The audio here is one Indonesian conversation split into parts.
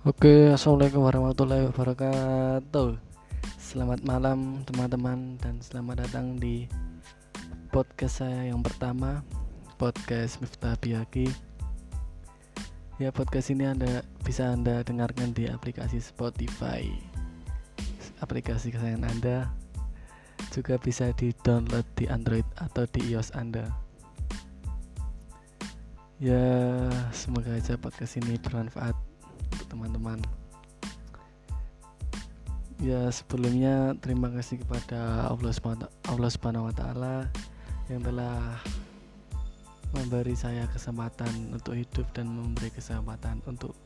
Oke, assalamualaikum warahmatullahi wabarakatuh. Selamat malam teman-teman dan selamat datang di podcast saya yang pertama, Podcast Miftah Biaki. Ya, podcast ini bisa anda dengarkan di aplikasi Spotify, aplikasi kesayangan anda. Juga bisa di download di Android atau di iOS anda. Ya, semoga aja podcast ini bermanfaat teman-teman. Ya, sebelumnya terima kasih kepada Allah SWT yang telah memberi saya kesempatan untuk hidup dan memberi kesempatan untuk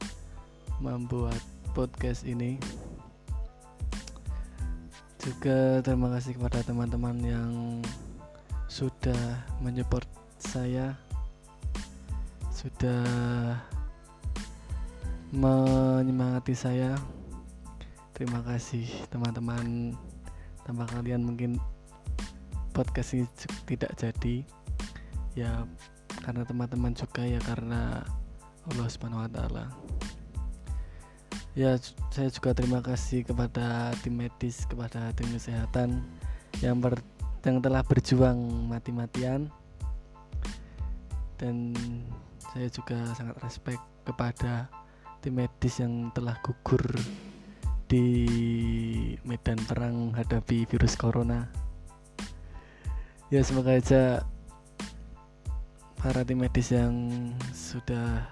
membuat podcast ini. Juga terima kasih kepada teman-teman yang sudah menyupport saya, sudah menyemangati saya. Terima kasih teman-teman. Tanpa kalian mungkin podcast ini tidak jadi. Ya, karena teman-teman juga, ya karena Allah SWT. Ya, saya juga terima kasih kepada tim medis, kepada tim kesehatan yang telah berjuang mati-matian. Dan saya juga sangat respek kepada tim medis yang telah gugur di medan perang hadapi virus corona. Ya, semoga aja para tim medis yang sudah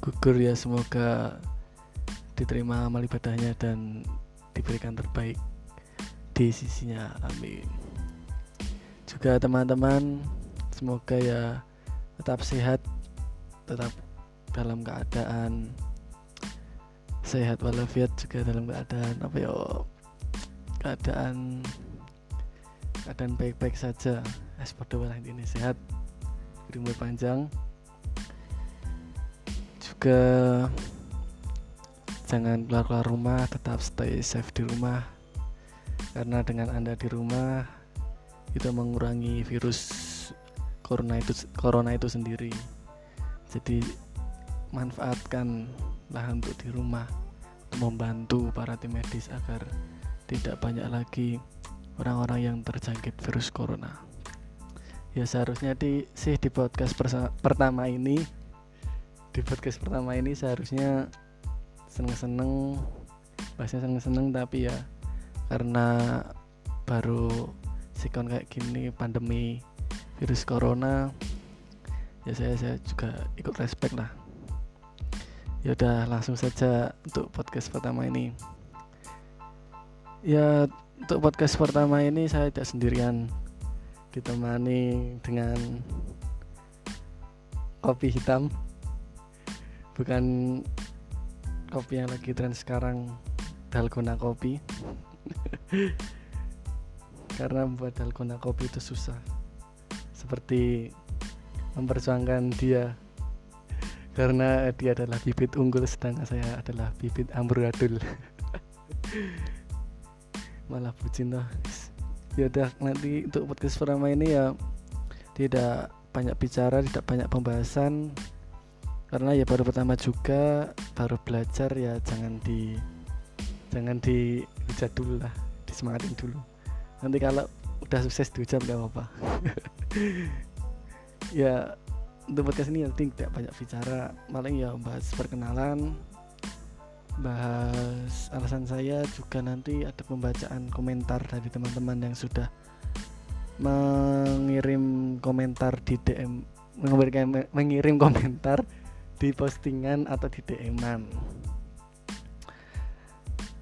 gugur, ya semoga diterima amal ibadahnya dan diberikan terbaik di sisinya, amin. Juga teman-teman, semoga ya tetap sehat, tetap dalam keadaan sehat walafiat, juga dalam keadaan baik-baik saja. Semoga ini sehat, berumur panjang. Juga jangan keluar rumah, tetap stay safe di rumah, karena dengan anda di rumah itu mengurangi virus corona itu sendiri. Jadi manfaatkanlah untuk di rumah, untuk membantu para tim medis agar tidak banyak lagi orang-orang yang terjangkit virus corona. Ya, seharusnya di podcast pertama ini, seharusnya bahasnya seneng-seneng, tapi ya karena baru sikon kayak gini pandemi virus corona, ya saya juga ikut respect lah. Ya udah, langsung saja untuk podcast pertama ini. Ya, untuk podcast pertama ini saya tidak sendirian, ditemani dengan kopi hitam. Bukan kopi yang lagi tren sekarang, dalgona kopi. Karena membuat dalgona kopi itu susah, seperti memperjuangkan dia, karena dia adalah bibit unggul sedangkan saya adalah bibit amburadul. Malah bucin toh. Ya udah, nanti untuk podcast pertama ini ya tidak banyak bicara, tidak banyak pembahasan, karena ya baru pertama juga, baru belajar, ya jangan di hujat dulu lah, disemangatin dulu. Nanti kalau udah sukses dihujat enggak apa-apa. Ya, untuk podcast ini yang tidak banyak bicara, paling ya bahas perkenalan, bahas alasan saya, juga nanti ada pembacaan komentar dari teman-teman yang sudah mengirim komentar di DM, mengirim komentar di postingan atau di DM-an.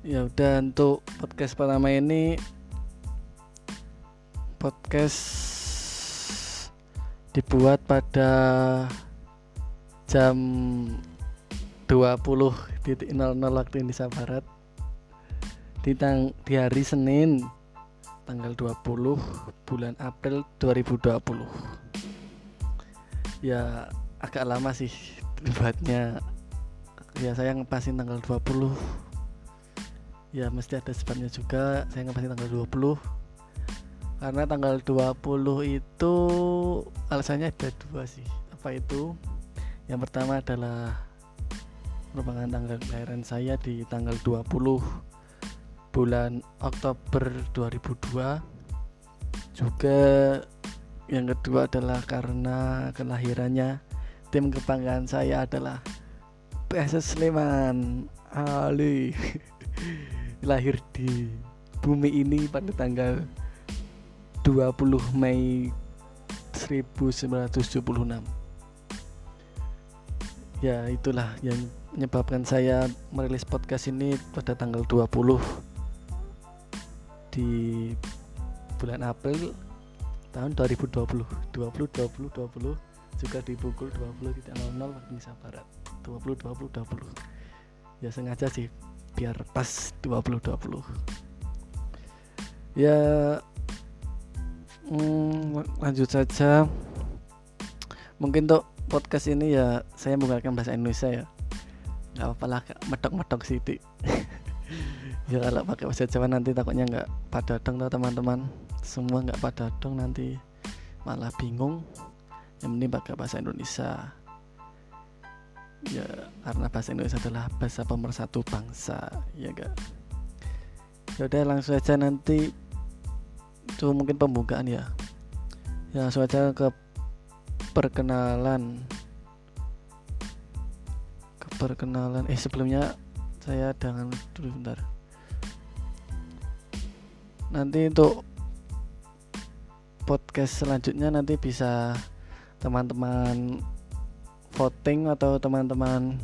Ya udah, untuk podcast pertama ini podcast dibuat pada jam 20.00 waktu Indonesia Barat di hari Senin tanggal 20 bulan April 2020. Ya agak lama sih dibuatnya. Ya saya ngepasin tanggal 20. Ya mesti ada sebabnya juga saya ngepasin tanggal 20. Karena tanggal 20 itu alasannya ada dua sih. Apa itu? Yang pertama adalah merupakan tanggal kelahiran saya di tanggal 20 bulan Oktober 2002. Juga yang kedua adalah karena kelahirannya tim kebanggaan saya adalah PSS Sleman Ali lahir di bumi ini pada tanggal 20 Mei 1976. Ya, itulah yang menyebabkan saya merilis podcast ini pada tanggal 20 di bulan April tahun 2020. 20 juga dipukul 20.00 waktu Indonesia Barat. 20. Ya sengaja sih biar pas 20. Ya lanjut saja. Mungkin untuk podcast ini ya saya menggunakan bahasa Indonesia ya. Enggak apa-apalah medok-medok sidik. Ya kalau pakai bahasa Jawa nanti takutnya enggak padadong toh teman-teman. Semua enggak padadong nanti malah bingung. Yang penting pakai bahasa Indonesia. Ya, karena bahasa Indonesia adalah bahasa pemersatu bangsa, ya enggak. Ya udah langsung aja nanti itu mungkin pembukaan ya. Ya, langsung aja ke perkenalan. Sebelumnya saya dengan dulu bentar. Nanti untuk podcast selanjutnya nanti bisa teman-teman voting atau teman-teman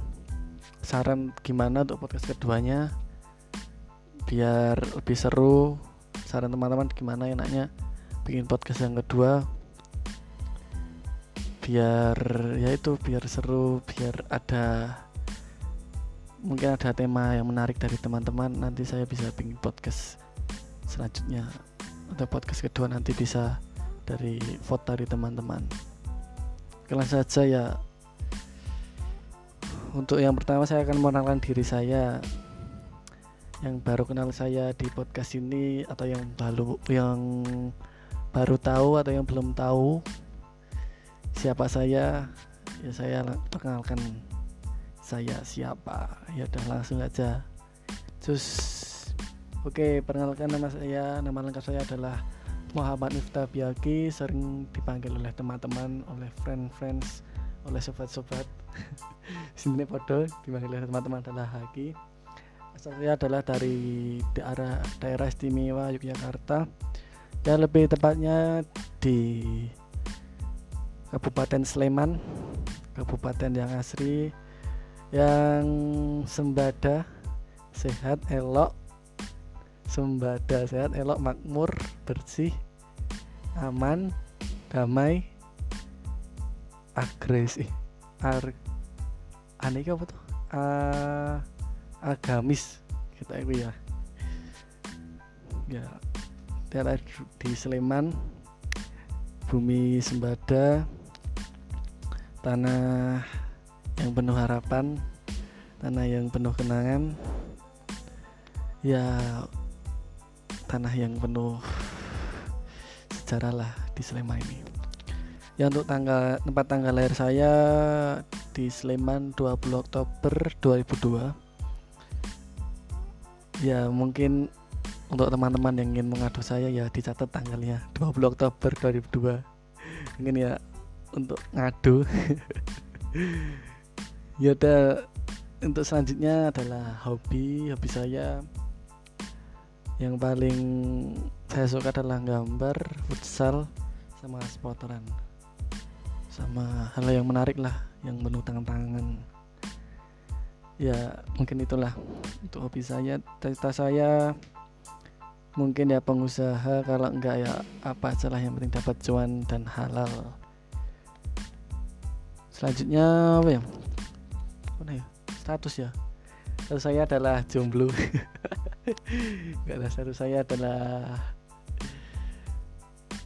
saran gimana untuk podcast keduanya biar lebih seru. Saran teman-teman gimana enaknya bikin podcast yang kedua biar yaitu biar seru, biar ada mungkin ada tema yang menarik dari teman-teman, nanti saya bisa bikin podcast selanjutnya atau podcast kedua nanti bisa dari vote dari teman-teman. Kelas saja ya. Untuk yang pertama saya akan mengenalkan diri saya. Yang baru kenal saya di podcast ini atau yang baru tahu atau yang belum tahu siapa saya, ya saya perkenalkan saya siapa. Ya udah langsung aja. Terus oke, perkenalkan nama saya. Nama lengkap saya adalah Muhammad Miftah Biaki, sering dipanggil oleh teman-teman, oleh friends, oleh sobat-sobat. Sini podo dipanggil oleh teman-teman adalah Haki. Asal saya adalah dari daerah istimewa Yogyakarta. Dan lebih tepatnya di Kabupaten Sleman, kabupaten yang asri, yang sembada, sehat, elok, makmur, bersih, aman, damai, agamis kita itu ya. Ya, daerah di Sleman, bumi sembada, tanah yang penuh harapan, tanah yang penuh kenangan. Ya, tanah yang penuh sejarah lah di Sleman ini. Ya, untuk tempat tanggal lahir saya di Sleman 20 Oktober 2002. Ya, mungkin untuk teman-teman yang ingin mengadu saya ya dicatat tanggalnya 20 Oktober 2002. Mungkin ya untuk ngadu. Ya udah, untuk selanjutnya adalah hobi saya. Yang paling saya suka adalah gambar, futsal, sama spotoran, sama hal yang menarik lah, yang penuh tangan-tangan. Ya mungkin itulah untuk hobi saya. Cita saya mungkin ya pengusaha, kalau enggak ya apa aja lah yang penting dapat cuan dan halal. Selanjutnya apa ya? Mana ya? Status ya. Status saya adalah jomblo. Saya adalah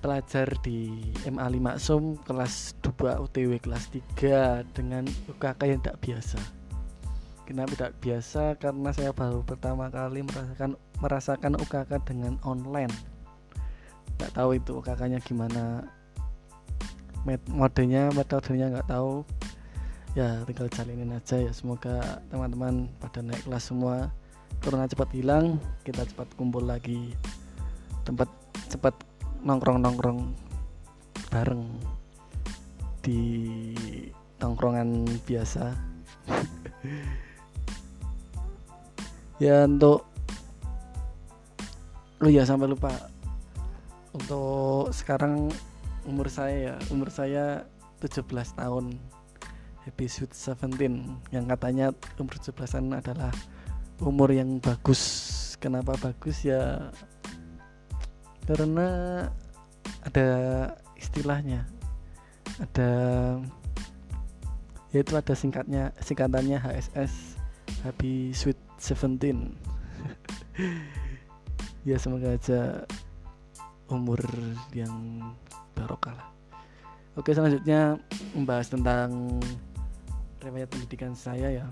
pelajar di MA Ali Maksum kelas 2 UTW kelas 3 dengan UKK yang tidak biasa. Kenapa tidak biasa? Karena saya baru pertama kali merasakan UKK dengan online. Tidak tahu itu UKK-nya gimana, metodenya nggak tahu. ya tinggal jalinin aja ya, semoga teman-teman pada naik kelas semua, corona cepat hilang, kita cepat kumpul lagi, tempat cepat nongkrong-nongkrong bareng di tongkrongan biasa. Ya untuk sampai lupa, untuk sekarang umur saya 17 tahun, happy sweet 17, yang katanya umur 17an adalah umur yang bagus. Kenapa bagus ya? Karena ada istilahnya, ada yaitu ada singkatannya HSS, Happy Sweet 17. Ya semoga aja umur yang barokah lah. Oke, selanjutnya membahas tentang riwayat pendidikan saya ya.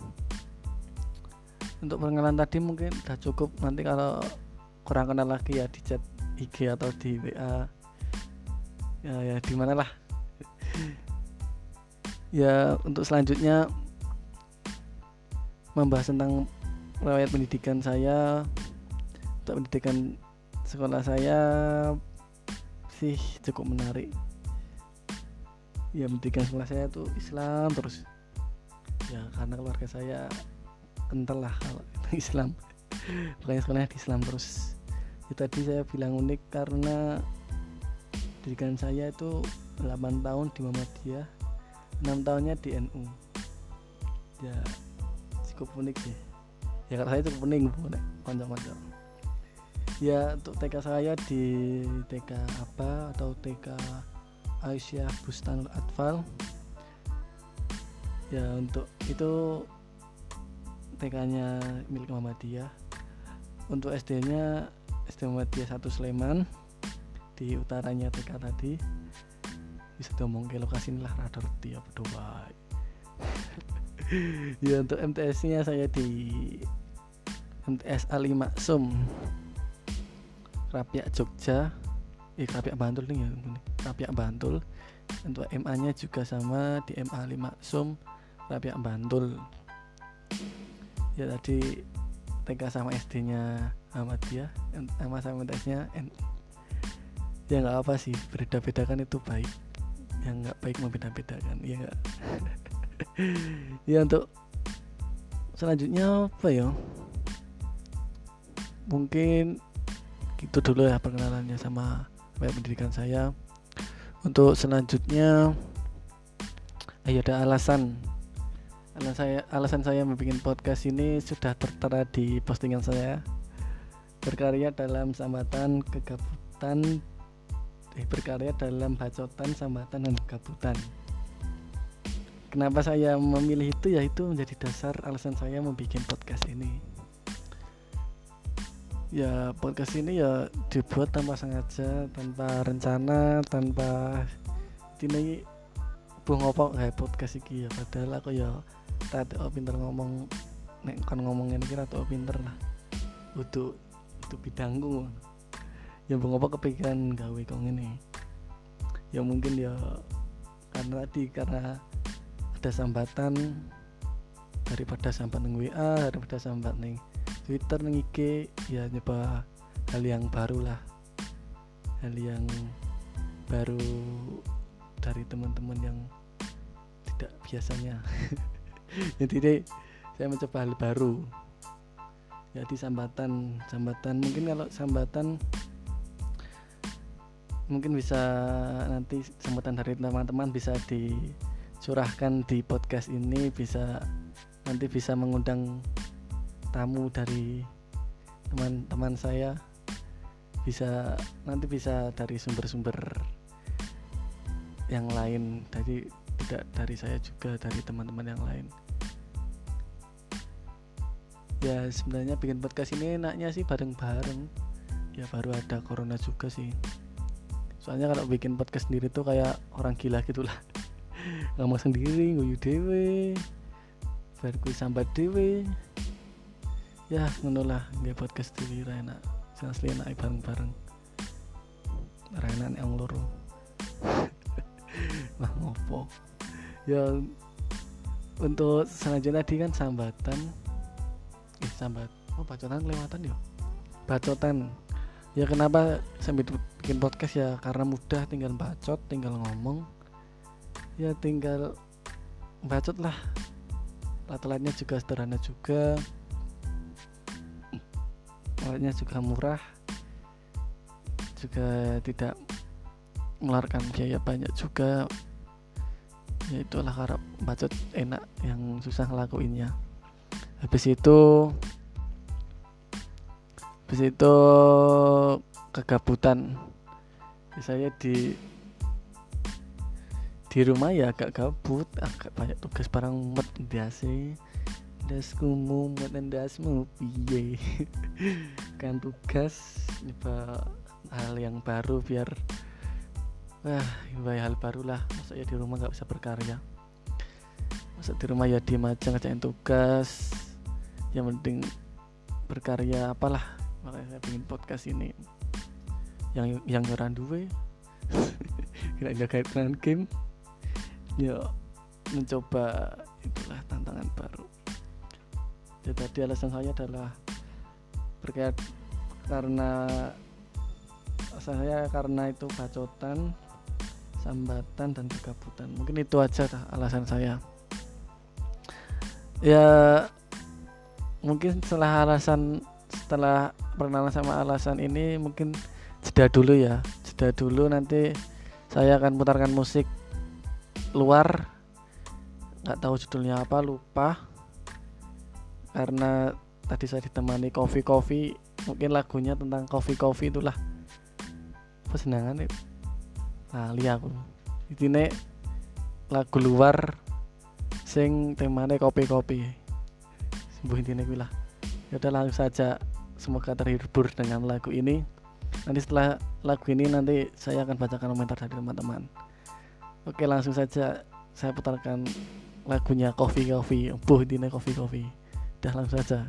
Untuk pengenalan tadi mungkin sudah cukup, nanti kalau kurang kenal lagi ya di chat IG atau di WA ya di mana lah. Ya untuk selanjutnya membahas tentang riwayat pendidikan saya. Untuk pendidikan sekolah saya sih cukup menarik. Ya pendidikan sekolah saya itu Islam terus. Ya karena keluarga saya kental lah kalau Islam. Makanya sekolahnya di Islam terus. Ya, tadi saya bilang unik karena pendidikan saya itu 8 tahun di Muhammadiyah, 6 tahunnya di NU. Ya cukup unik sih. Ya kalau saya cukup unik panjang-panjang. Ya untuk TK saya di TK apa atau TK Aisyah Bustanul Athfal. Ya untuk itu TK-nya milik Muhammadiyah. Untuk SD-nya SD Muhammadiyah 1 Sleman, di utaranya TK tadi. Bisa ngomong ke lokasi inilah radar tiap doa. Ya untuk MTs-nya saya di MTs Ali Maksum Krapyak Jogja, Krapyak Bantul nih ya, Krapyak Bantul. Untuk MA-nya juga sama di MA Ali Maksum Krapyak Bantul. Ya tadi TK sama SD-nya Muhammadiyah, sama MTs-nya ya nggak apa sih, beda-bedakan itu baik. Yang nggak baik membeda-bedakan ya nggak. Ya untuk selanjutnya apa ya, mungkin gitu dulu ya perkenalannya sama pendidikan saya. Untuk selanjutnya ayo ada alasan saya membuat podcast ini sudah tertera di postingan saya. Berkarya dalam bacotan, sambatan, dan kegabutan. Kenapa saya memilih itu? Yaitu menjadi dasar alasan saya membuat podcast ini. Ya podcast ini ya dibuat tanpa sengaja, tanpa rencana, tanpa ini bu ngopok kayak podcast iki ya. Padahal aku ya tadi pinter ngomong, nek kan ngomongin kira tadi pinter lah. Untuk bidangku. Ya bengapa kepikiran gawe kok ngene. Ya mungkin ya karena ada sambatan daripada sambat ning WA, daripada sambat ning Twitter, ning IG, ya nyoba hal yang baru dari teman-teman yang tidak biasanya. Jadi saya mencoba hal baru. Jadi sambatan mungkin kalau sambatan mungkin bisa nanti sambutan dari teman-teman bisa dicurahkan di podcast ini, nanti bisa mengundang tamu dari teman-teman saya, nanti bisa dari sumber-sumber yang lain, jadi tidak dari saya juga, dari teman-teman yang lain. Ya sebenarnya bikin podcast ini enaknya sih bareng-bareng ya, baru ada corona juga sih. Soalnya kalau bikin podcast sendiri tuh kayak orang gila gitulah. Ngomong sendiri, nguyu dhewe, berkuwi sambat dhewe. Ya, ngono lah, nggih podcast dhewe ra enak. Sing asli enak bareng-bareng. Ra enak nek wong loro. Lah ngopo? Ya Untuk selanjutnya tadi kan bacotan kelewatan ya. Bacotan. Ya kenapa sambil bikin podcast ya, karena mudah, tinggal bacot, tinggal ngomong. Ya tinggal bacot lah. Alatnya juga sederhana juga. Alatnya juga murah. Juga tidak mengeluarkan biaya banyak juga. Ya itulah karena bacot enak yang susah ngelakuinnya. Habis itu kegabutan. Saya di rumah ya agak gabut, agak banyak tugas barang mumet ndasku mumet ndasmu piye. Kan tugas nyoba hal yang baru biar hal barulah. Masa ya di rumah enggak bisa berkarya. Masa di rumah ya diem aja ngerjain tugas. Yang penting berkarya apalah. Makanya saya bikin podcast ini yang nyoran duwe kira jaga kaitan game ya, mencoba itulah tantangan baru. Jadi tadi alasan saya adalah berkait karena saya karena itu bacotan, sambatan dan kegabutan. Mungkin itu aja alasan saya ya. Mungkin setelah perkenalan sama alasan ini mungkin jeda dulu nanti saya akan putarkan musik luar, nggak tahu judulnya apa, lupa, karena tadi saya ditemani kopi, mungkin lagunya tentang kopi itulah pesenangan itu. Nah lihat aku ini lagu luar sing temane kopi sembuh intinya kuilah. Yaudah langsung saja, semoga terhibur dengan lagu ini. Nanti setelah lagu ini nanti saya akan bacakan komentar dari teman-teman. Oke langsung saja saya putarkan lagunya Coffee, buh dine Coffee. Udah langsung saja.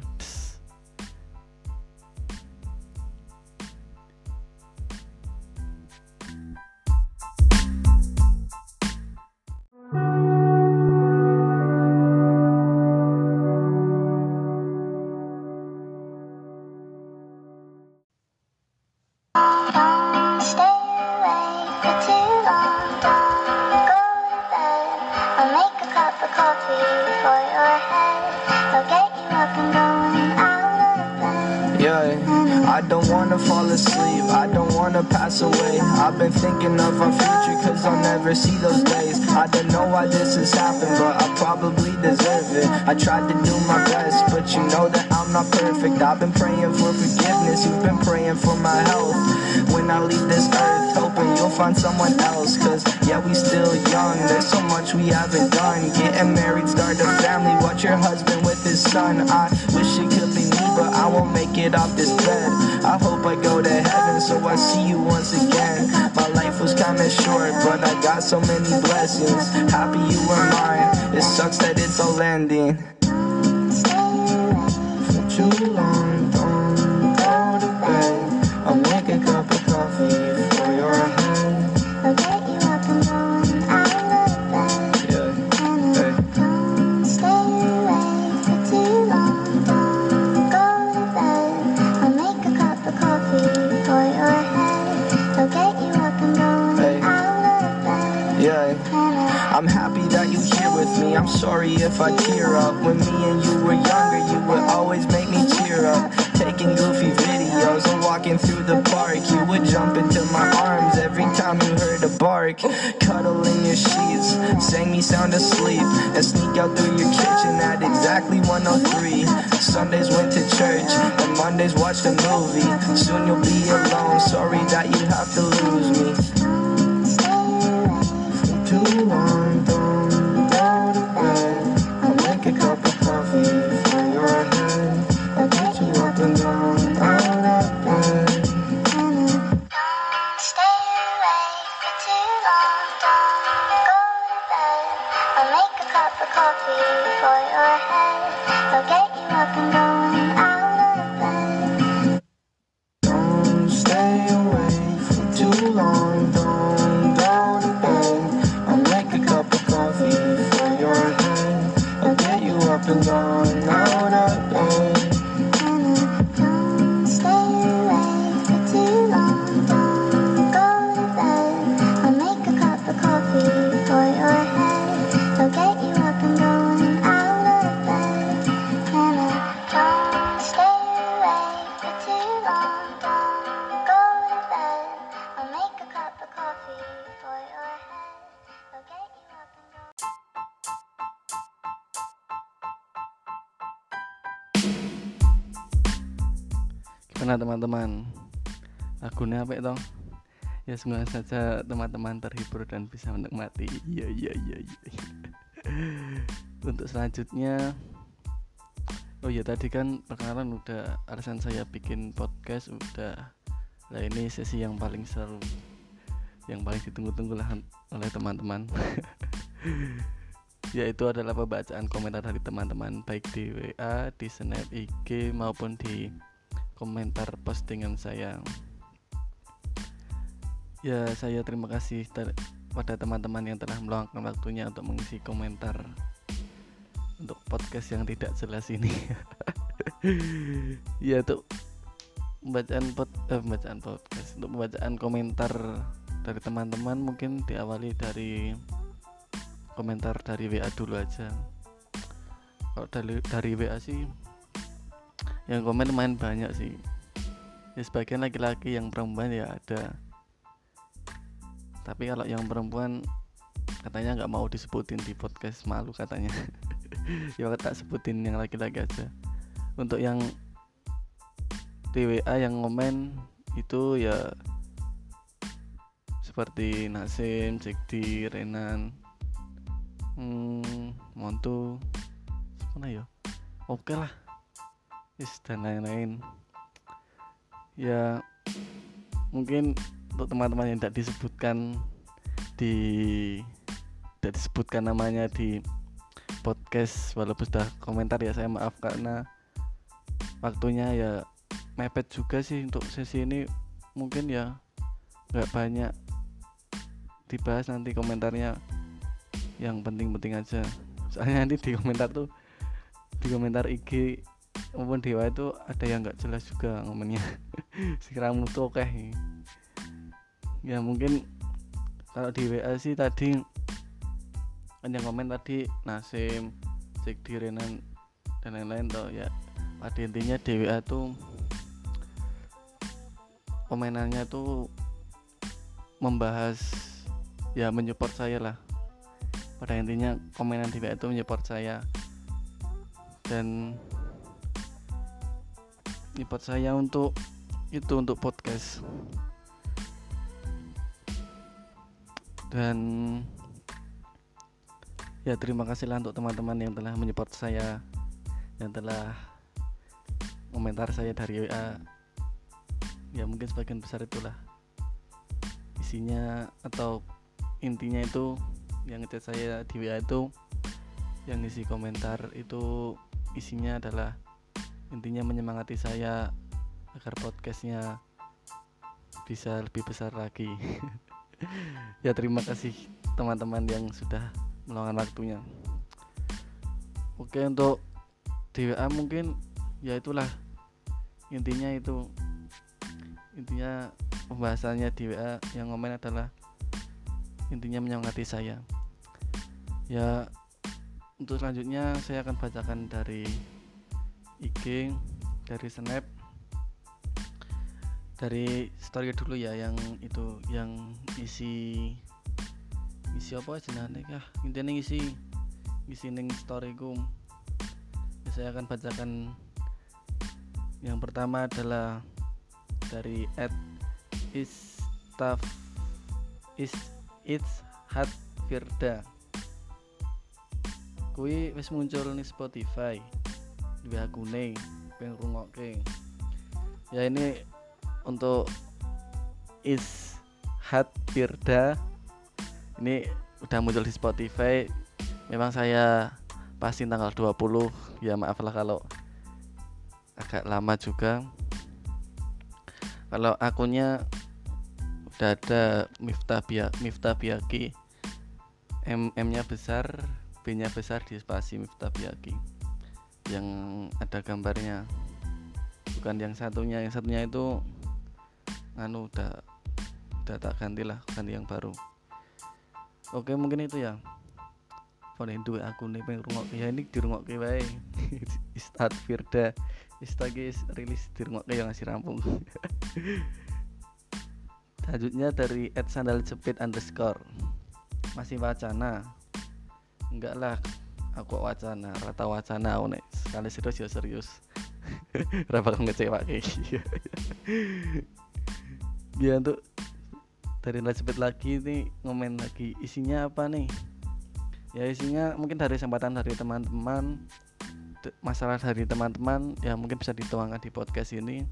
I tried to do my best, but you know that I'm not perfect. I've been praying for forgiveness, you've been praying for my health. When I leave this earth, hoping you'll find someone else. Cause yeah, we still young, there's so much we haven't done. Getting married, start a family, watch your husband with his son. I wish it could be me, but I won't make it off this bed. I hope I go to heaven, so I see you once again. My life was kinda short, but I got so many blessings. Happy you were mine, it sucks that it's all ending. Stay away for too long, don't go to bed. I'll make a cup of coffee for your head. I'll get you up and going out of bed. Yeah. Hey. Stay away for too long, don't go to bed. I'll make a cup of coffee for your head. I'll get you up and going out of bed. Yeah. I'm happy that you here with me. I'm sorry if I tear up. When me and you were younger, you would always make me cheer up. Taking goofy videos and walking through the park, you would jump into my arms every time you heard a bark. Cuddle in your sheets, sang me sound asleep, and sneak out through your kitchen at exactly 1:03. Sundays went to church, and Mondays watched a movie. Soon you'll be alone, sorry that you have to lose me. Stay away for too long, don't go to bed. I'll make a cup of coffee. sana teman-teman. Lagunya apa itu? Ya semoga saja teman-teman terhibur dan bisa menikmati. Iya. Untuk selanjutnya, oh ya tadi kan perkenalan udah, alasan saya bikin podcast udah. Nah ini sesi yang paling seru, yang paling ditunggu-tunggu lah oleh teman-teman. Yaitu adalah pembacaan komentar dari teman-teman, baik di WA, di Snap, IG, maupun di komentar postingan saya. Ya saya terima kasih pada teman-teman yang telah meluangkan waktunya untuk mengisi komentar untuk podcast yang tidak jelas ini. Ya tuh pembacaan podcast, untuk pembacaan komentar dari teman-teman mungkin diawali dari komentar dari WA dulu aja. Kalau dari WA sih yang komen lumayan banyak sih. Ya sebagian laki-laki, yang perempuan ya ada. Tapi kalau yang perempuan katanya enggak mau disebutin di podcast, malu katanya. Ya tak sebutin yang laki-laki aja. Untuk yang di WA yang komen itu ya seperti Nasim, Cikdi, Renan, Montu, mana ya? Oke lah, dan lain-lain. Ya mungkin untuk teman-teman yang tidak disebutkan namanya di podcast walaupun sudah komentar, ya saya maaf karena waktunya ya mepet juga sih untuk sesi ini. Mungkin ya nggak banyak dibahas nanti komentarnya, yang penting-penting aja. Soalnya nanti di komentar IG maupun dewa itu ada yang nggak jelas juga komennya. Sekiramu tuh oke. Ya mungkin kalau di WA sih tadi yang komen tadi Nasim, Cikdi, Renan dan lain-lain tuh ya. Pada intinya di WA tuh komenannya tuh membahas, ya menyupport saya lah. Pada intinya komenan di WA itu menyupport saya dan support saya untuk podcast. Dan ya terima kasihlah untuk teman-teman yang telah menyupport saya, yang telah komentar saya dari WA. Ya mungkin sebagian besar itulah isinya atau intinya itu. Yang ngechat saya di WA itu, yang isi komentar itu isinya adalah intinya menyemangati saya agar podcastnya bisa lebih besar lagi. Ya terima kasih teman-teman yang sudah meluangkan waktunya. Oke, untuk di WA mungkin ya itulah intinya itu. Intinya pembahasannya di WA yang komen adalah intinya menyemangati saya. Ya untuk selanjutnya saya akan bacakan dari IG, dari Snap, dari story dulu ya. Yang itu yang isi apa jenenge ya, intinya isi ning story ku. Ya, saya akan bacakan yang pertama adalah dari It's Hat Firda. Kui wis muncul ning Spotify. Duwe akune pengen rungokke. Ya ini untuk Is Hat Firda. Ini udah muncul di Spotify. Memang saya pastiin tanggal 20. Ya maaflah kalau agak lama juga. Kalau akunnya udah ada Miftah Biaki, M-nya besar, B-nya besar di spasi Miftah Biaki, yang ada gambarnya, bukan yang satunya itu udah tak ganti yang baru. Oke mungkin itu ya. Paling duwe akun ning rungok ya, ini dirungokke wae. Istat Firda Istagis rilis dirungokke yang ngasih rampung. Selanjutnya dari @sandalcepit_. Masih wacana? Enggak lah, aku wacana, rata wacana. Sekali serius ya serius. Ra bakal ngecewain. Ya untuk dari Elizabeth lagi nih, ngomen lagi isinya apa nih? Ya isinya mungkin dari kesempatan dari teman-teman, masalah dari teman-teman ya mungkin bisa dituangkan di podcast ini.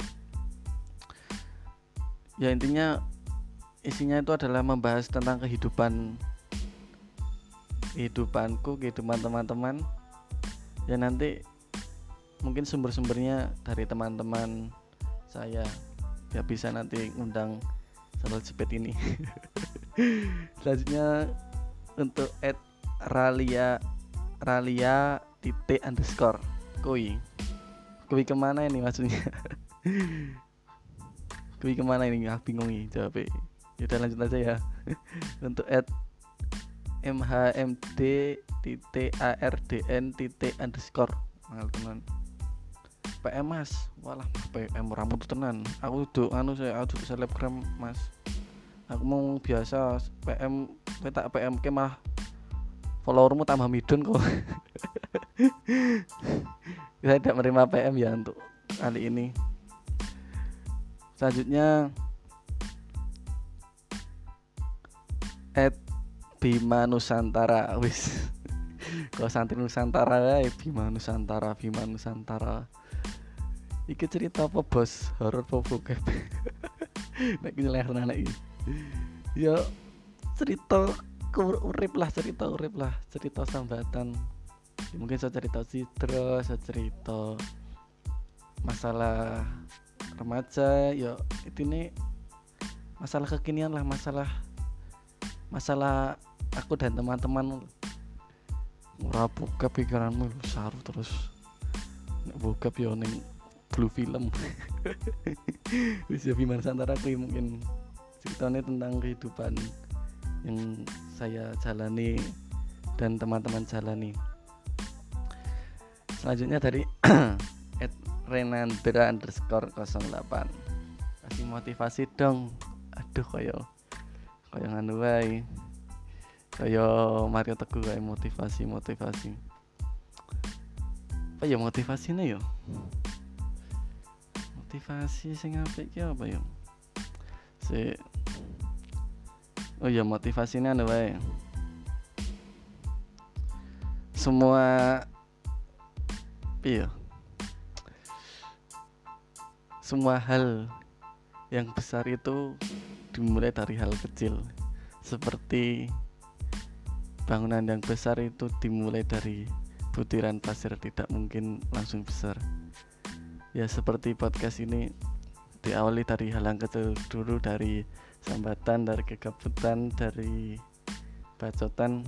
Ya intinya isinya itu adalah membahas tentang kehidupanku, kehidupan teman-teman. Ya nanti mungkin sumber-sumbernya dari teman-teman saya. Ya bisa nanti ngundang salah sepet ini. Selanjutnya untuk @ralia _koi. Koi kemana ini maksudnya? Koi kemana ini? Nggak bingung nih jawabnya. Yaudah lanjut aja ya. Untuk @mhmd.ardn_ teman. PM Mas. Walah, PM ramu tuh tenan. Aku duduk aku duduk selebgram, Mas. Aku mau biasa PM tak PM ke mah followermu tambah midun kok. Saya tidak menerima PM ya untuk kali ini. Selanjutnya Bima Nusantara, wis. Kalau santri Nusantara, Bima Nusantara. Iki cerita apa bos? Horor apa bokep? Nek nyeleh anak iki. Ya cerita urip lah, cerita sambatan. Ya, mungkin saya cerita sidro, saya cerita masalah remaja, ya ini masalah kekinian lah, masalah aku dan teman-teman. Ora bokep pikiranmu saru terus. Nek bokep ya ning blue film. Wis ya Bima Nusantara kuwi mungkin ceritanya tentang kehidupan yang saya jalani dan teman-teman jalani. Selanjutnya dari @renandra_08. Kasih motivasi dong. Aduh koyo nganu wae. Kayak Mario Teguh kayak motivasi. Apa ya motivasinya ya? Motivasi sing apik ki apa ya? Oh ya motivasinya anu wae. Semua piye? Semua hal yang besar itu dimulai dari hal kecil. Seperti bangunan yang besar itu dimulai dari butiran pasir, tidak mungkin langsung besar. Ya seperti podcast ini diawali dari hal yang kecil dulu, dari sambatan, dari kegabutan, dari bacotan.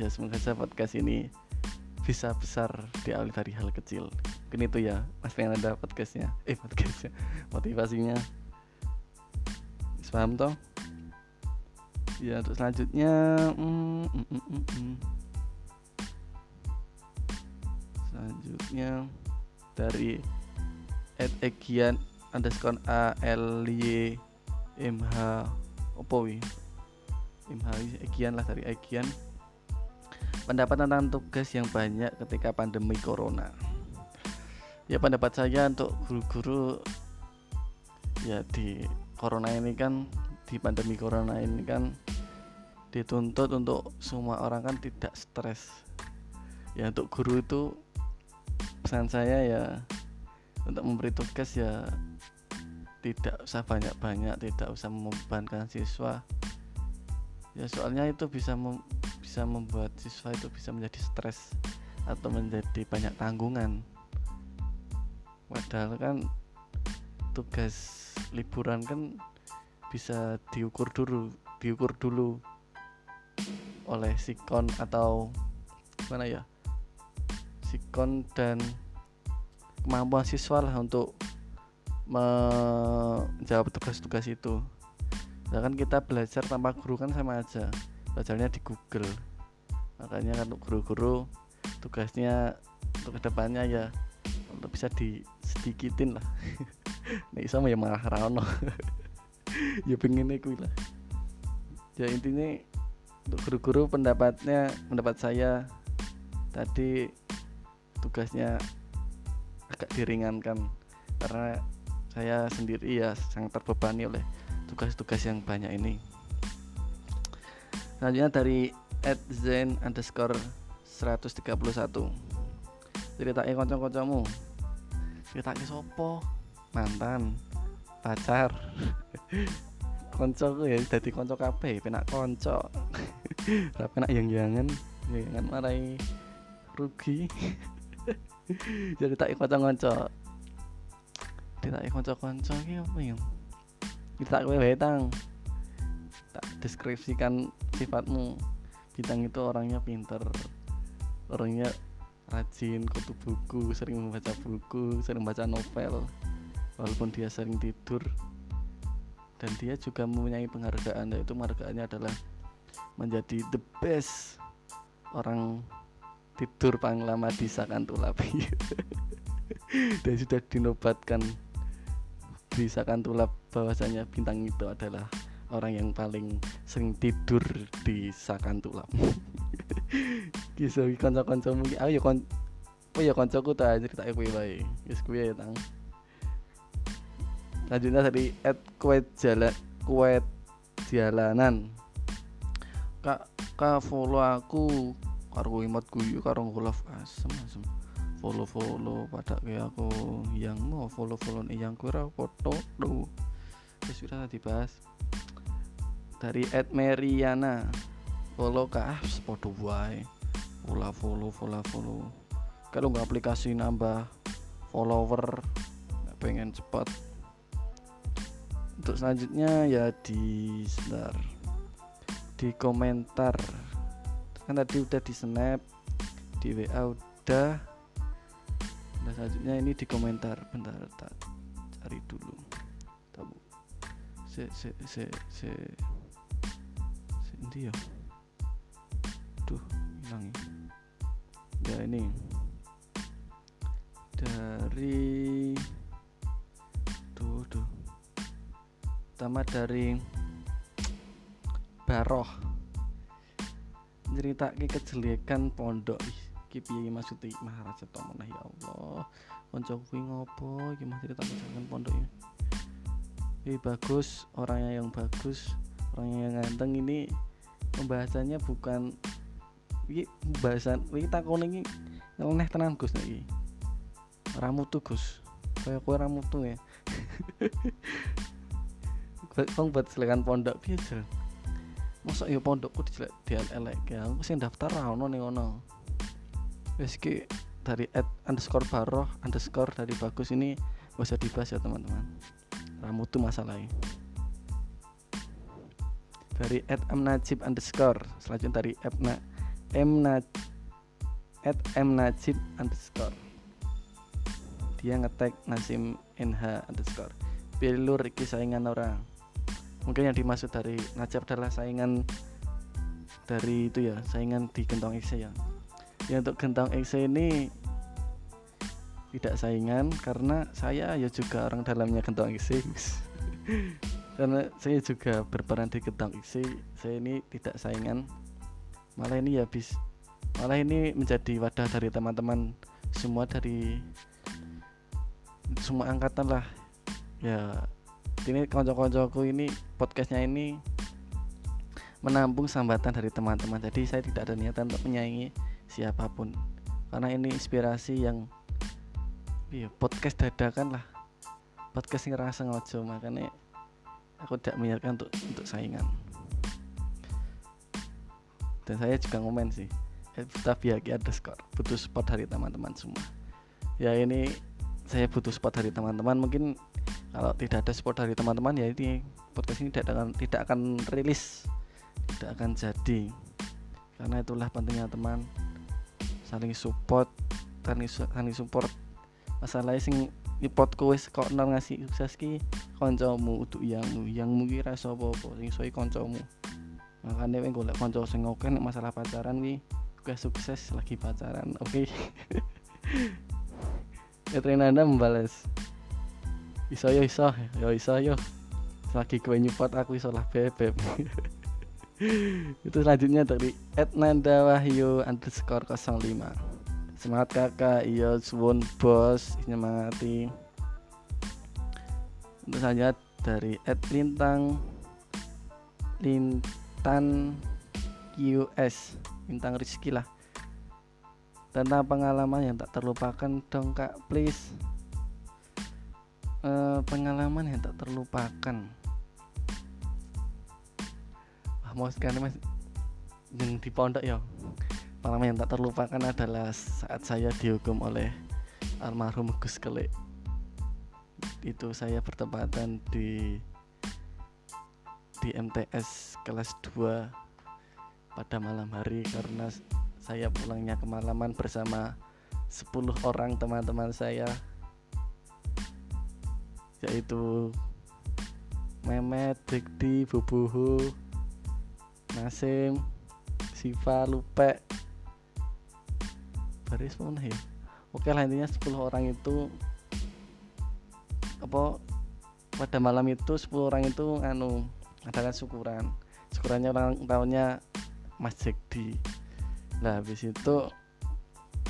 Ya semoga saja podcast ini bisa besar diawali dari hal kecil. Mungkin itu ya Mas pengen ada podcastnya motivasinya. Paham toh? Ya untuk selanjutnya Selanjutnya dari @egian_ALYMH opowi MH Egian lah, dari Egian. Pendapat tentang tugas yang banyak ketika pandemi corona. Ya pendapat saya untuk guru-guru ya di pandemi corona ini kan dituntut untuk semua orang kan tidak stres. Ya untuk guru itu pesan saya ya untuk memberi tugas ya tidak usah banyak-banyak, tidak usah membebankan siswa. Ya soalnya itu bisa membuat siswa itu bisa menjadi stres atau menjadi banyak tanggungan. Padahal kan tugas liburan kan bisa diukur dulu oleh sikon atau gimana ya, sikon dan kemampuan siswa lah untuk menjawab tugas-tugas itu. Nah kan kita belajar tanpa guru kan sama aja, belajarnya di Google. Makanya kan untuk guru-guru tugasnya untuk kedepannya ya untuk bisa disedikitin lah. Nek iso ya malah raono. Ya pengennya kuwi lah. Ya intinya untuk guru-guru pendapat saya tadi tugasnya agak diringankan karena saya sendiri ya sangat terbebani oleh tugas-tugas yang banyak ini. Selanjutnya dari @zen_131. Ceritain kanca-kancamu. Ceritain sopo? Mantan, pacar. Kancaku ya dadi kanca kabeh, penak kanca. Ora penak yang-yangan, jangan marai rugi. Ceritain kanca-kanca. Ceritain kanca-kanca iki opo ya? Kita kowe wae tang. Tak deskripsikan sifatmu. Bintang itu orangnya pinter, orangnya rajin, kutu buku, sering membaca buku, sering baca novel, walaupun dia sering tidur. Dan dia juga mempunyai penghargaan, yaitu penghargaannya adalah menjadi the best orang tidur paling lama di Sakantulapi. Dan sudah dinobatkan di Sakantulap bahwasanya Bintang itu adalah orang yang paling sering tidur di Sakantulap. Kisah kanca-kanca mungkin aku ya kancaku ta critake kuwi wae. Wis kuwi ya tang. Lanjutnya dari @kuetjalanan. Ka follow aku karo imot guyu karo golf asem-asem. Follow padha kaya aku yang mau follow-followan yang kuwi ra foto lho. Wis sudah dibahas. Dari @Meriana, follow kah Spotify, follow. Kalau nggak aplikasi nambah follower, nggak pengen cepat. Untuk selanjutnya ya di komentar. Kan tadi udah di snap, di WA udah. Nah selanjutnya ini di komentar. Bentar, tak cari dulu. Tahu. Dia. Duh, hilang ya. Ya ini. Dari Duh. Pertama dari Baroh. Nyeritake kejelekan pondok. Iki piye maksud iki Maharaja Tomona ya Allah. Kanca kuwi ngopo iki mah cerita kejelekan pondok ini. Bagus, orangnya yang bagus, orangnya yang ganteng ini. Pembahasannya bukan iki pembahasan iki takon iki ngeneh tenan Gus iki. Ora mutu Gus. Kaya kowe ora mutu ya. Wong buat selekan pondok piye jare. Mosok ya pondokku dijelek dielek-elek. Aku sing daftar ra ono ning ngono. Wis iki dari @_baroh_ dari bagus ini enggak usah dibahas ya teman-teman. Ra mutu masalahnya. Dari @mnajib_ selanjutnya dari @mnajib_ dia ngetag Nasim NH_ pilur iki saingan orang. Mungkin yang dimaksud dari Najib adalah saingan dari itu ya, saingan di Gentong Ekse ya. Ya untuk Gentong Ekse ini tidak saingan karena saya ya juga orang dalamnya Gentong Ekse. Karena saya juga berperan di Gentong Ekse, saya ini tidak saingan. Malah ini menjadi wadah dari teman-teman semua, dari semua angkatan lah. Ya, ini konco-koncoku ini podcastnya ini menampung sambatan dari teman-teman. Jadi saya tidak ada niatan untuk menyaingi siapapun. Karena ini inspirasi yang ya, podcast dadakan lah. Podcast yang rasa ngojo, makanya aku tidak menyiarkan untuk saingan. Dan saya juga ngomen sih butuh support dari teman-teman semua. Ya ini saya butuh support dari teman-teman. Mungkin kalau tidak ada support dari teman-teman ya ini podcast ini tidak akan rilis, tidak akan jadi. Karena itulah pentingnya teman, saling support. Masalahnya sing nyepot kowe kok nang ngasih sukses ki kancamu utuk yang mungkin ra sapa-apa sing soe kancamu. Makane kowe golek kanca sing oke nek masalah pacaran ki kowe sukses lagi pacaran. Oke. Etrenanda membalas. Iso yo. Lagi kowe nyepot aku iso lah bebek. Itu selanjutnya dari @nandawahyu_05. Semangat kakak, iya suwun bos, nyemangati. Untuk saja dari @lintan QS, Lintang Rizki lah. Tentang pengalaman yang tak terlupakan dong kak, please. Pengalaman yang tak terlupakan. Wah, mau sekali mas yang di pondok ya. Pengalaman yang tak terlupakan adalah saat saya dihukum oleh almarhum Gus Kalik. Itu saya bertempatan di MTS kelas 2 pada malam hari karena saya pulangnya kemalaman bersama 10 orang teman-teman saya, yaitu Memet, Dikti, Bubuhu, Nasim, Siva, Lupek, Baris mana ya? Oke lah, intinya 10 orang itu apa pada malam itu 10 orang itu adalah syukuran. Syukurannya ulang tahunnya Mas Dikti. Nah habis itu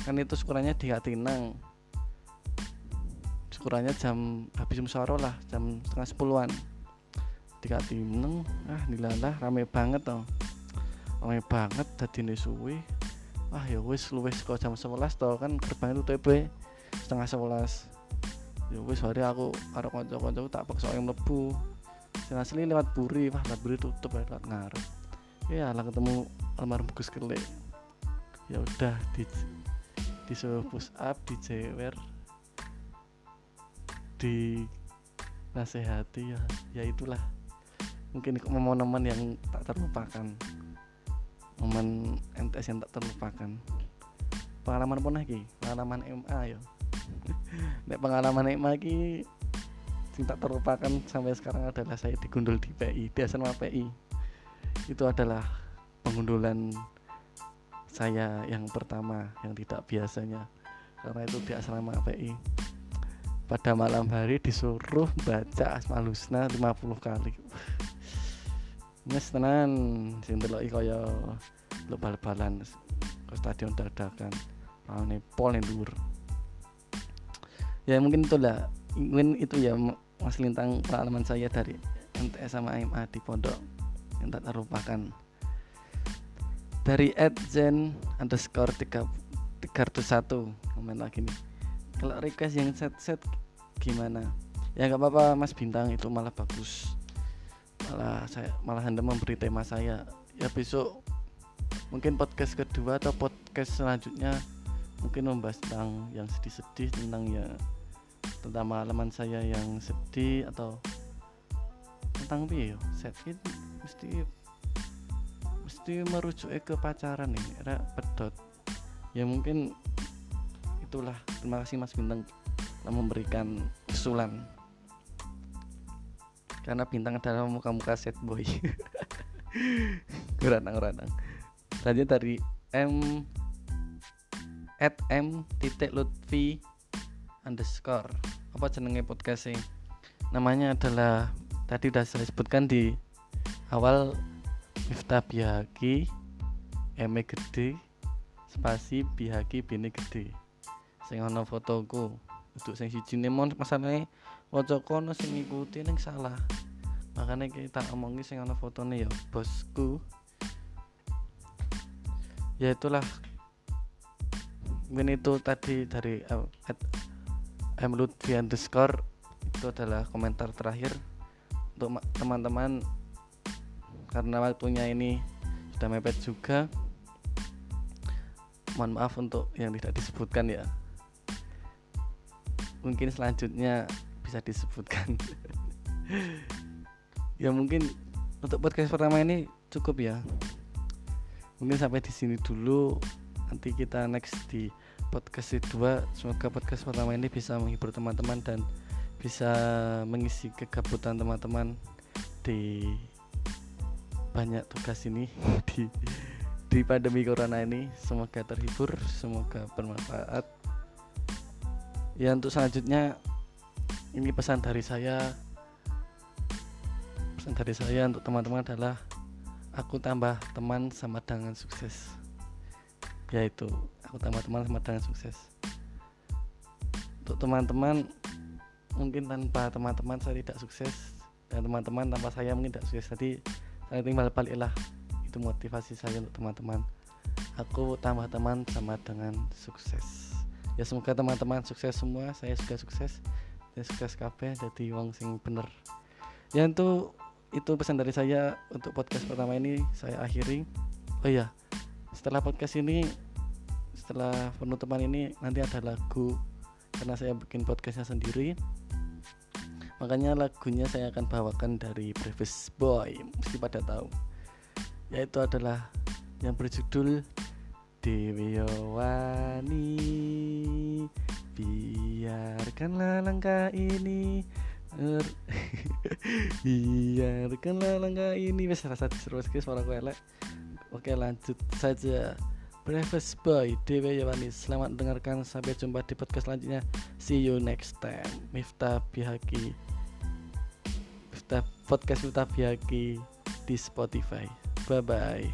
kan itu syukurannya di Katinang, syukurannya jam habis musyara lah, jam 9:30-an di Katinang. Ah nilalah rame banget dadine suwi. Wah ya wis luwes kok jam 11 to kan gerbangnya tutup 10:30. Ya wis hari aku karo kanca-kancaku tak paksa mlebu. Sing asli lewat Buri, wah Buri tutup lewat ngarep. Ya lah ketemu almarhum Gus Kalik. Ya udah disuruh push up, dijewer, dinasehati, ya itulah mungkin momen-momen yang tak terlupakan, momen MTS yang tak terlupakan. Pengalaman pun lagi pengalaman MA ya. Nek pengalaman MA ki sing tak terlupakan sampai sekarang adalah saya digundul di PI, di asrama PI. Itu adalah pengundulan saya yang pertama yang tidak biasanya, karena itu di asrama PI pada malam hari disuruh baca Asmaul Husna 50 kali. Mes tenan sing deloki kaya lho bal-balan ke stadion dadakan lawan Pol Endur. Ya mungkin itulah, mungkin itu ya Mas Lintang pengalaman saya dari MTS sama MA di pondok yang tak terlupakan. Dari @zen_301 komen lagi nih, kalau request yang set gimana ya? Nggak apa-apa Mas Bintang, itu malah bagus, malah Anda memberi tema saya. Ya besok mungkin podcast kedua atau podcast selanjutnya mungkin membahas tentang yang sedih-sedih, tentang pengalaman saya yang sedih atau tentang piye yo set it mesti merujuk ke pacaran nih era pedot. Ya mungkin itulah, terima kasih Mas Bintang telah memberikan usulan, karena Bintang adalah muka-muka set boy. Kurang lanjut dari @m.lutfi_ apa jenenge podcastnya, namanya adalah tadi sudah saya sebutkan di awal, Miftah Biaki M gede spasi Biaki bini gede. Sing ana fotoku. Untuk sing sijine mon masane waca kono sing ngikuti ning salah. Makane kita omongi sing ana fotone ya bosku. Ya itulah. Ini itu tadi dari @mlutfi_ itu adalah komentar terakhir untuk teman-teman. Karena waktunya ini sudah mepet juga, mohon maaf untuk yang tidak disebutkan ya. Mungkin selanjutnya bisa disebutkan. Ya mungkin untuk podcast pertama ini cukup ya. Mungkin sampai di sini dulu. Nanti kita next di podcast kedua. Semoga podcast pertama ini bisa menghibur teman-teman dan bisa mengisi kegabutan teman-teman di banyak tugas ini di pandemi corona ini. Semoga terhibur, semoga bermanfaat ya. Untuk selanjutnya ini pesan dari saya untuk teman-teman adalah aku tambah teman sama dengan sukses. yaitu aku tambah teman-teman yang sukses. Untuk teman-teman, mungkin tanpa teman-teman saya tidak sukses, dan teman-teman tanpa saya mungkin tidak sukses. Tadi saya timbal baliklah, itu motivasi saya untuk teman-teman. Aku tambah teman sama dengan sukses. Ya semoga teman-teman sukses semua, saya juga sukses. Dan sukses kabeh dadi wong sing bener. Ya itu pesan dari saya untuk podcast pertama ini saya akhiri. Oh iya, setelah podcast ini, setelah penutupan ini nanti ada lagu, karena saya bikin podcastnya sendiri. Makanya lagunya saya akan bawakan dari Breakfast Boy, mesti pada tahu. Yaitu adalah yang berjudul Dewi Yowani, biarkanlah langkah ini biarkanlah langkah ini. Wes rasa seru sekali suara ku elek. Oke, lanjut saja. Breakfast Boy, Dewi Yowani. Selamat mendengarkan, sampai jumpa di podcast selanjutnya. See you next time. Miftah Biaki, Podcast Miftah Biaki di Spotify. Bye bye.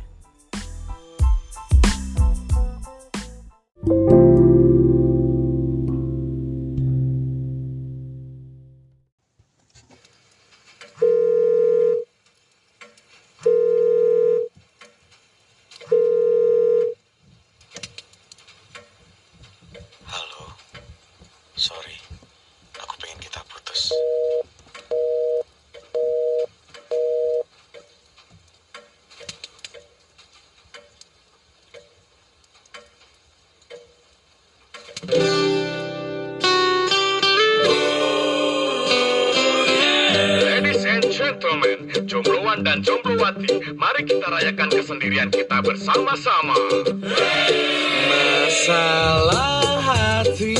Sorry, aku pengen kita putus. Gentlemen, jombloan dan jomblowati, mari kita rayakan kesendirian kita bersama-sama. Masalah hati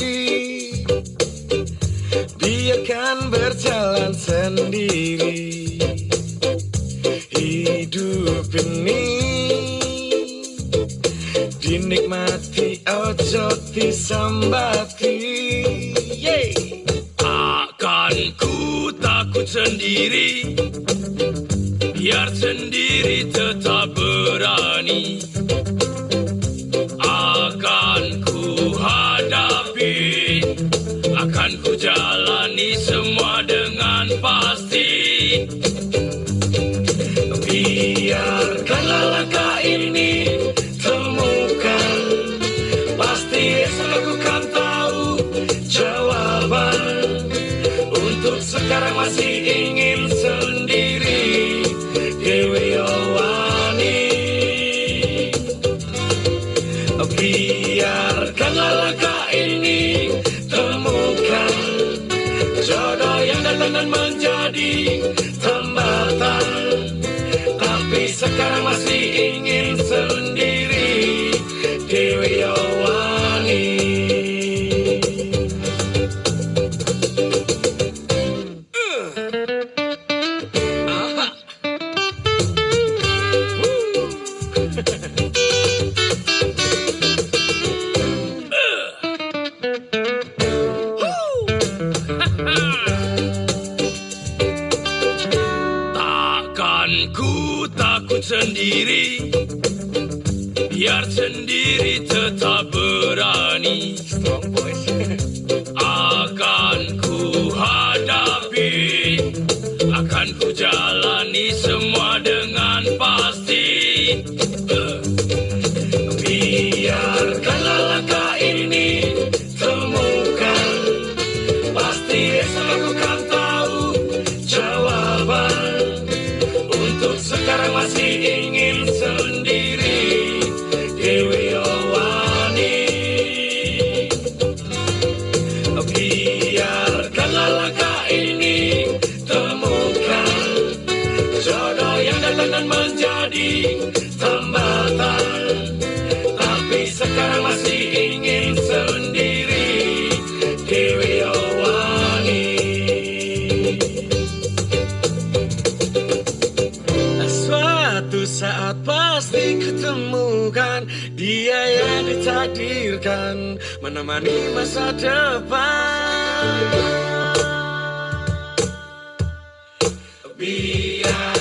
biarkan berjalan sendiri. Hidup ini dinikmati, ojo disambati. Akan ku takut sendiri, biar sendiri tetap berani. Akan ku hadapi, akan ku jalani semua dengan pasti. Biarkanlah langkah ini temukan, pasti esok aku kan tahu jawaban. Untuk sekarang masih ingin sendiri, Dewi Yowani. Biarkanlah langkah ini temukan jodoh yang datang dan menjadi tambatan. Tapi sekarang masih ingin sendiri, Dewi Yowani. Sendiri, biar sendiri tetap berani. Akan ku hadapi, akan ku jalani semua dengan pasti. Biarkanlah langkah ini temukan, pasti esok aku kan tahu jawaban. Untuk sekarang masih ingin sendiri, Dewi Yowani. Biarkanlah langkah ini temukan jodoh yang datang dan menjadi tambatan. Tapi sekarang masih ingin sendiri, Dewi Yowani. Saat pasti ketemukan dia yang ditakdirkan menemani masa depan. Biar